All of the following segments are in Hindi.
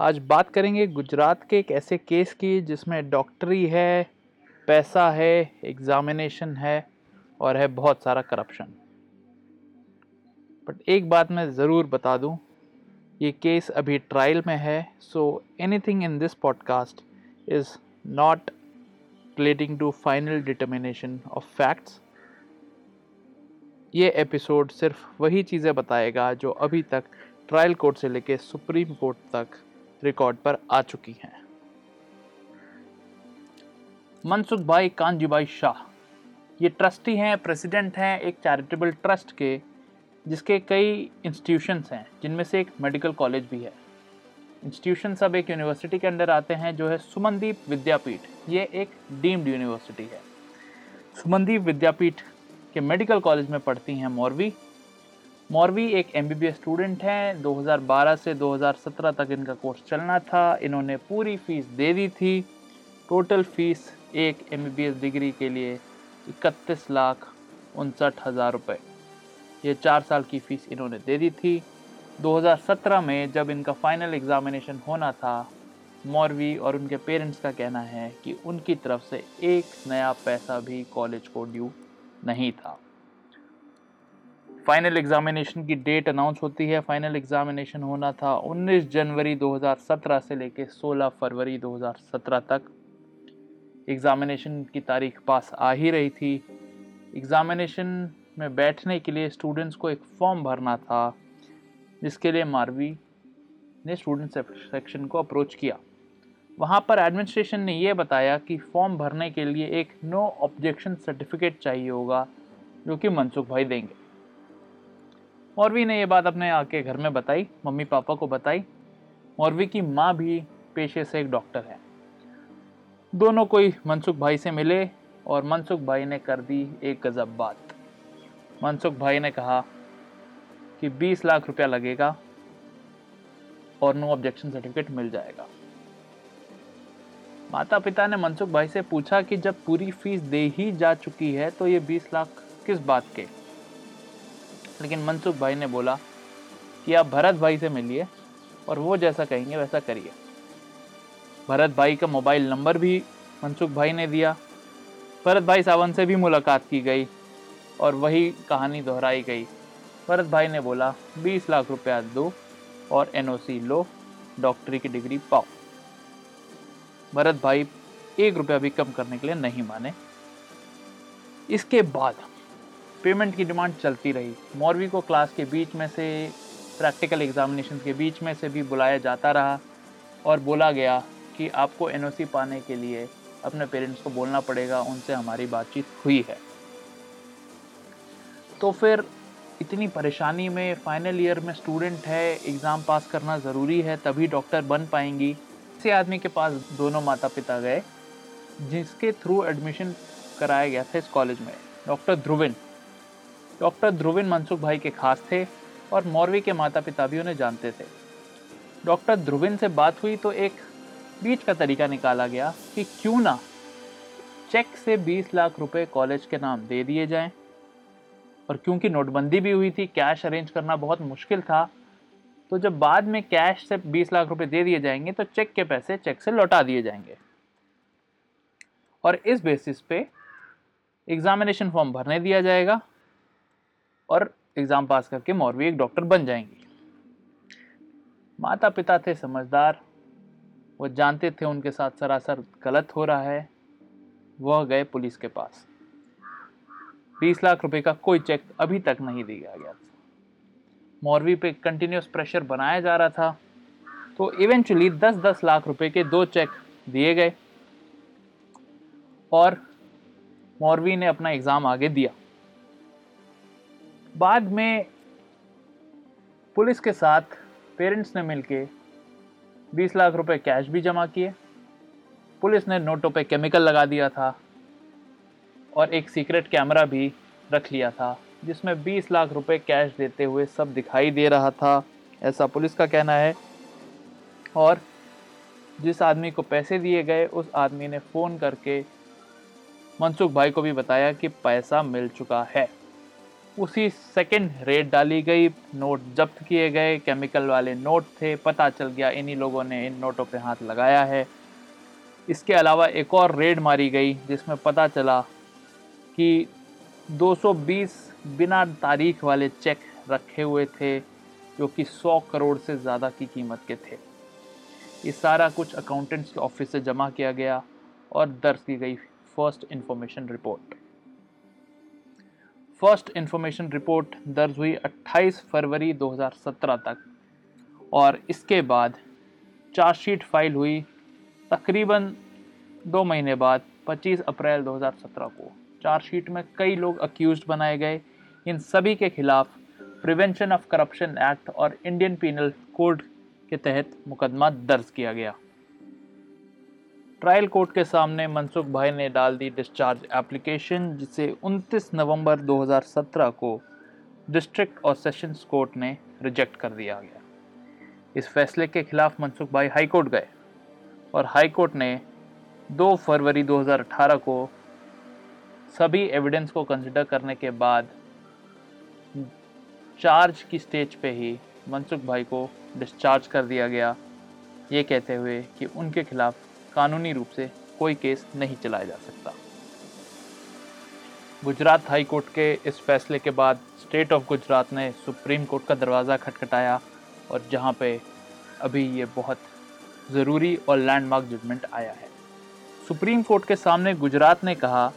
आज बात करेंगे गुजरात के एक ऐसे केस की जिसमें डॉक्टरी है, पैसा है, एग्ज़ामिनेशन है और है बहुत सारा करप्शन। बट एक बात मैं ज़रूर बता दूं, ये केस अभी ट्रायल में है। So anything in this podcast is not relating to final determination of facts. ये एपिसोड सिर्फ वही चीज़ें बताएगा जो अभी तक ट्रायल कोर्ट से लेकर सुप्रीम कोर्ट तक रिकॉर्ड पर आ चुकी हैं। मनसुख भाई कांजी भाई शाह ये ट्रस्टी हैं, प्रेसिडेंट हैं एक चैरिटेबल ट्रस्ट के जिसके कई इंस्टीट्यूशंस हैं, जिनमें से एक मेडिकल कॉलेज भी है। इंस्टीट्यूशन सब एक यूनिवर्सिटी के अंडर आते हैं जो है सुमनदीप विद्यापीठ। ये एक डीम्ड यूनिवर्सिटी है। सुमनदीप विद्यापीठ के मेडिकल कॉलेज में पढ़ती हैं मौरवी। मौरवी एक MBBS स्टूडेंट हैं। 2012 से 2017 तक इनका कोर्स चलना था। इन्होंने पूरी फ़ीस दे दी थी। टोटल फ़ीस एक MBBS डिग्री के लिए 31,59,000 रुपये। ये 4 साल की फ़ीस इन्होंने दे दी थी। 2017 में जब इनका फ़ाइनल एग्ज़ामिनेशन होना था, मौरवी और उनके पेरेंट्स का कहना है कि उनकी तरफ से एक नया पैसा भी कॉलेज को ड्यू नहीं था। फ़ाइनल एग्ज़ामिनेशन की डेट अनाउंस होती है। फ़ाइनल एग्ज़ामिनेशन होना था 19 जनवरी 2017 से लेकर 16 फरवरी 2017 तक। एग्ज़ामिनेशन की तारीख पास आ ही रही थी। एग्ज़ामिनेशन में बैठने के लिए स्टूडेंट्स को एक फॉर्म भरना था, जिसके लिए मौरवी ने स्टूडेंट सेक्शन को अप्रोच किया। वहाँ पर एडमिनिस्ट्रेशन ने ये बताया कि फॉर्म भरने के लिए एक नो ऑब्जेक्शन सर्टिफिकेट चाहिए होगा, जो कि मनसुख भाई देंगे। मौरवी ने ये बात अपने आके घर में बताई, मम्मी पापा को बताई। मौरवी की माँ भी पेशे से एक डॉक्टर है। दोनों कोई मनसुख भाई से मिले और मनसुख भाई ने कर दी एक गजब बात। मनसुख भाई ने कहा कि 20 लाख रुपया लगेगा और नो ऑब्जेक्शन सर्टिफिकेट मिल जाएगा। माता पिता ने मनसुख भाई से पूछा कि जब पूरी फीस दे ही जा चुकी है तो ये 20 लाख किस बात के। लेकिन मनसुख भाई ने बोला कि आप भरत भाई से मिलिए और वो जैसा कहेंगे वैसा करिए। भरत भाई का मोबाइल नंबर भी मनसुख भाई ने दिया। भरत भाई सावंत से भी मुलाकात की गई और वही कहानी दोहराई गई। भरत भाई ने बोला 20 लाख रुपया दो और NOC लो, डॉक्टरी की डिग्री पाओ। भरत भाई 1 रुपया भी कम करने के लिए नहीं माने। इसके बाद पेमेंट की डिमांड चलती रही। मौरवी को क्लास के बीच में से, प्रैक्टिकल एग्ज़ामिनेशन के बीच में से भी बुलाया जाता रहा और बोला गया कि आपको NOC पाने के लिए अपने पेरेंट्स को बोलना पड़ेगा, उनसे हमारी बातचीत हुई है। तो फिर इतनी परेशानी में, फाइनल ईयर में स्टूडेंट है, एग्ज़ाम पास करना ज़रूरी है तभी डॉक्टर बन पाएंगी। इसी आदमी के पास दोनों माता पिता गए, जिसके थ्रू एडमिशन कराया गया था इस कॉलेज में, डॉक्टर ध्रुविन। डॉक्टर ध्रुविन मनसुख भाई के खास थे और मौरवी के माता पिता भी उन्हें जानते थे। डॉक्टर ध्रुविन से बात हुई तो एक बीच का तरीका निकाला गया कि क्यों ना चेक से 20 लाख रुपए कॉलेज के नाम दे दिए जाएं। और क्योंकि नोटबंदी भी हुई थी, कैश अरेंज करना बहुत मुश्किल था, तो जब बाद में कैश से 20 लाख रुपए दे दिए जाएंगे तो चेक के पैसे चेक से लौटा दिए जाएंगे। और इस बेसिस पे एग्ज़ामिनेशन फॉर्म भरने दिया जाएगा और एग्ज़ाम पास करके मौरवी एक डॉक्टर बन जाएंगी। माता पिता थे समझदार, वो जानते थे उनके साथ सरासर गलत हो रहा है। वह गए पुलिस के पास। 20 लाख रुपए का कोई चेक अभी तक नहीं दिया गया था। मौरवी पे कंटिन्यूस प्रेशर बनाया जा रहा था। तो इवेंचुअली 10-10 लाख रुपए के 2 चेक दिए गए और मौरवी ने अपना एग्ज़ाम आगे दिया। बाद में पुलिस के साथ पेरेंट्स ने मिलके 20 लाख रुपए कैश भी जमा किए। पुलिस ने नोटों पे केमिकल लगा दिया था और एक सीक्रेट कैमरा भी रख लिया था जिसमें 20 लाख रुपए कैश देते हुए सब दिखाई दे रहा था, ऐसा पुलिस का कहना है। और जिस आदमी को पैसे दिए गए उस आदमी ने फ़ोन करके मनसुख भाई को भी बताया कि पैसा मिल चुका है। उसी सेकंड रेड डाली गई, नोट जब्त किए गए, केमिकल वाले नोट थे, पता चल गया इन्हीं लोगों ने इन नोटों पे हाथ लगाया है। इसके अलावा एक और रेड मारी गई जिसमें पता चला कि 220 बिना तारीख वाले चेक रखे हुए थे जो कि 100 करोड़ से ज़्यादा की कीमत के थे। ये सारा कुछ अकाउंटेंट्स के ऑफिस से जमा किया गया और दर्ज की गई first information report. First information report दर्ज हुई 28 फरवरी 2017 तक और इसके बाद चार्जशीट फाइल हुई तकरीबन 2 महीने बाद 25 अप्रैल 2017 को। चार्जशीट में कई लोग अक्यूज्ड बनाए गए। इन सभी के खिलाफ प्रिवेंशन ऑफ करप्शन एक्ट और इंडियन पीनल कोड के तहत मुकदमा दर्ज किया गया। ट्रायल कोर्ट के सामने मनसुख भाई ने डाल दी डिस्चार्ज एप्लीकेशन, जिसे 29 नवंबर 2017 को डिस्ट्रिक्ट और सेशंस कोर्ट ने रिजेक्ट कर दिया गया। इस फैसले के खिलाफ मनसुख भाई हाई कोर्ट गए और हाई कोर्ट ने 2 फरवरी 2018 को सभी एविडेंस को कंसिडर करने के बाद चार्ज की स्टेज पे ही मनसुख भाई को डिस्चार्ज कर दिया गया, ये कहते हुए कि उनके खिलाफ कानूनी रूप से कोई केस नहीं चलाया जा सकता। गुजरात हाई कोर्ट के इस फैसले के बाद स्टेट ऑफ गुजरात ने सुप्रीम कोर्ट का दरवाज़ा खटखटाया और जहां पे अभी ये बहुत ज़रूरी और लैंडमार्क जजमेंट आया है। सुप्रीम कोर्ट के सामने गुजरात ने कहा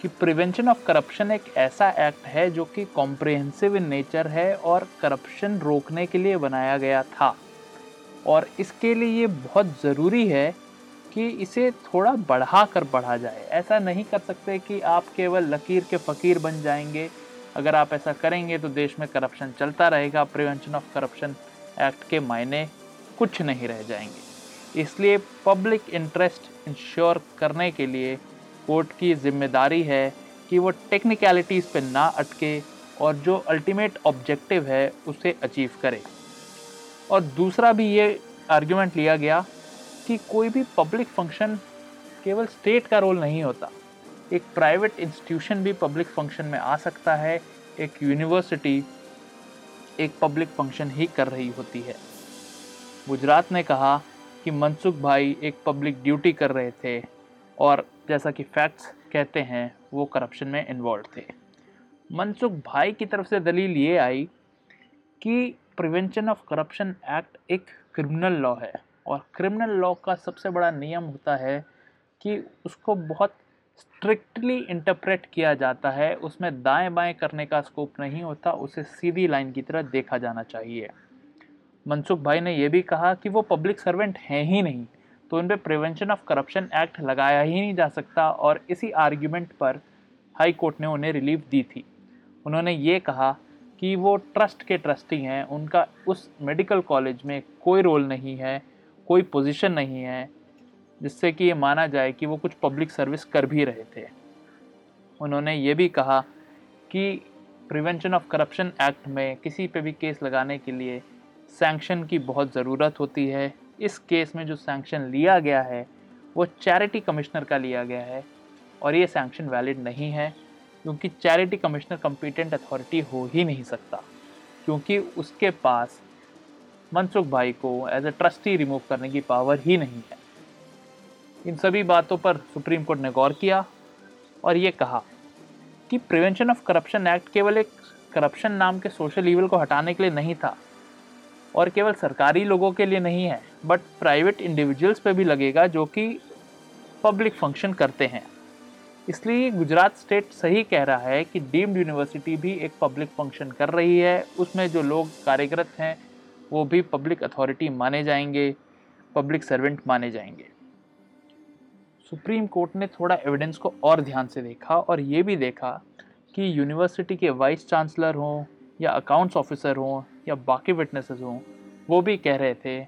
कि प्रिवेंशन ऑफ करप्शन एक ऐसा एक्ट है जो कि कॉम्प्रिहेंसिव इन नेचर है और करप्शन रोकने के लिए बनाया गया था और इसके लिए ये बहुत ज़रूरी है कि इसे थोड़ा बढ़ा जाए। ऐसा नहीं कर सकते कि आप केवल लकीर के फ़कीर बन जाएंगे। अगर आप ऐसा करेंगे तो देश में करप्शन चलता रहेगा, प्रिवेंशन ऑफ करप्शन एक्ट के मायने कुछ नहीं रह जाएंगे। इसलिए पब्लिक इंटरेस्ट इंश्योर करने के लिए कोर्ट की जिम्मेदारी है कि वो टेक्निकलिटीज़ पे ना अटके और जो अल्टीमेट ऑब्जेक्टिव है उसे अचीव करे। और दूसरा भी ये आर्ग्यूमेंट लिया गया कि कोई भी पब्लिक फंक्शन केवल स्टेट का रोल नहीं होता, एक प्राइवेट इंस्टीट्यूशन भी पब्लिक फंक्शन में आ सकता है। एक यूनिवर्सिटी एक पब्लिक फंक्शन ही कर रही होती है। गुजरात ने कहा कि मनसुख भाई एक पब्लिक ड्यूटी कर रहे थे और जैसा कि फैक्ट्स कहते हैं वो करप्शन में इन्वॉल्व थे। मनसुख भाई की तरफ से दलील ये आई कि प्रिवेंशन ऑफ करप्शन एक्ट एक क्रिमिनल लॉ है और क्रिमिनल लॉ का सबसे बड़ा नियम होता है कि उसको बहुत स्ट्रिक्टली इंटरप्रेट किया जाता है, उसमें दाएं बाएं करने का स्कोप नहीं होता, उसे सीधी लाइन की तरह देखा जाना चाहिए। मनसुख भाई ने यह भी कहा कि वो पब्लिक सर्वेंट हैं ही नहीं तो उन पे प्रिवेंशन ऑफ करप्शन एक्ट लगाया ही नहीं जा सकता और इसी आर्ग्यूमेंट पर हाई कोर्ट ने उन्हें रिलीफ दी थी। उन्होंने ये कहा कि वो ट्रस्ट के ट्रस्टी हैं, उनका उस मेडिकल कॉलेज में कोई रोल नहीं है, कोई पोजीशन नहीं है जिससे कि ये माना जाए कि वो कुछ पब्लिक सर्विस कर भी रहे थे। उन्होंने ये भी कहा कि प्रिवेंशन ऑफ करप्शन एक्ट में किसी पे भी केस लगाने के लिए सैंक्शन की बहुत ज़रूरत होती है। इस केस में जो सैंक्शन लिया गया है वो चैरिटी कमिश्नर का लिया गया है और ये सैंक्शन वैलिड नहीं है क्योंकि चैरिटी कमिश्नर कॉम्पिटेंट अथॉरिटी हो ही नहीं सकता, क्योंकि उसके पास मनसुख भाई को एज ए ट्रस्टी रिमूव करने की पावर ही नहीं है। इन सभी बातों पर सुप्रीम कोर्ट ने गौर किया और ये कहा कि प्रिवेंशन ऑफ करप्शन एक्ट केवल एक करप्शन नाम के सोशल ईवल को हटाने के लिए नहीं था और केवल सरकारी लोगों के लिए नहीं है बट प्राइवेट इंडिविजुअल्स पे भी लगेगा जो कि पब्लिक फंक्शन करते हैं। इसलिए गुजरात स्टेट सही कह रहा है कि डीम्ड यूनिवर्सिटी भी एक पब्लिक फंक्शन कर रही है, उसमें जो लोग कार्यरत हैं वो भी पब्लिक अथॉरिटी माने जाएंगे, पब्लिक सर्वेंट माने जाएंगे। सुप्रीम कोर्ट ने थोड़ा एविडेंस को और ध्यान से देखा और ये भी देखा कि यूनिवर्सिटी के वाइस चांसलर हों या अकाउंट्स ऑफिसर हों या बाकी विटनेसेस हों, वो भी कह रहे थे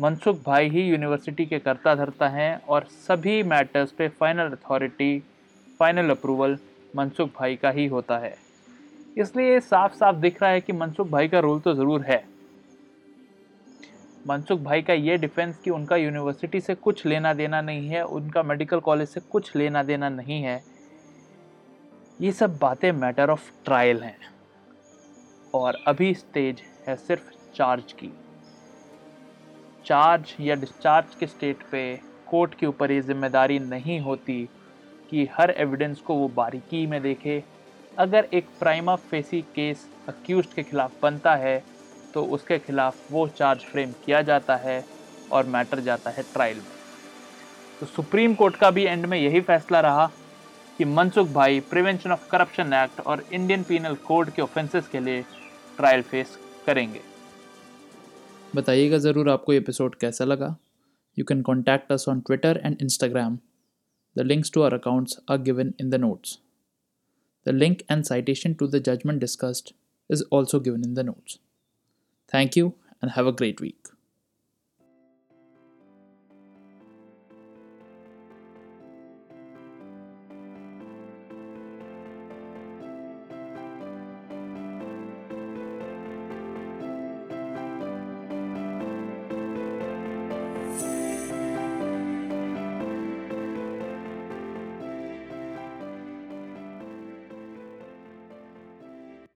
मनसुख भाई ही यूनिवर्सिटी के कर्ता धर्ता हैं और सभी मैटर्स पे final authority, final approval Mansukh bhai का ही होता है। इसलिए साफ साफ दिख रहा है कि मनसुख भाई का रोल तो ज़रूर है। मनसुख भाई का ये डिफेंस कि उनका यूनिवर्सिटी से कुछ लेना देना नहीं है, उनका मेडिकल कॉलेज से कुछ लेना देना नहीं है, ये सब बातें मैटर ऑफ ट्रायल हैं और अभी स्टेज है सिर्फ चार्ज की। चार्ज या डिस्चार्ज के स्टेट पे कोर्ट के ऊपर ये जिम्मेदारी नहीं होती कि हर एविडेंस को वो बारीकी में देखे। अगर एक प्राइमा फेसी केस अक्यूज्ड के खिलाफ बनता है तो उसके खिलाफ वो चार्ज फ्रेम किया जाता है और मैटर जाता है ट्रायल में। तो सुप्रीम कोर्ट का भी एंड में यही फैसला रहा कि Mansukh bhai prevention of corruption act और इंडियन पीनल कोड के ऑफेंसेस के लिए ट्रायल फेस करेंगे। बताइएगा ज़रूर आपको एपिसोड कैसा लगा। You can contact us on Twitter and Instagram. The links to our accounts are given in the notes. The link and citation to the judgment discussed is also given in the notes. Thank you and have a great week.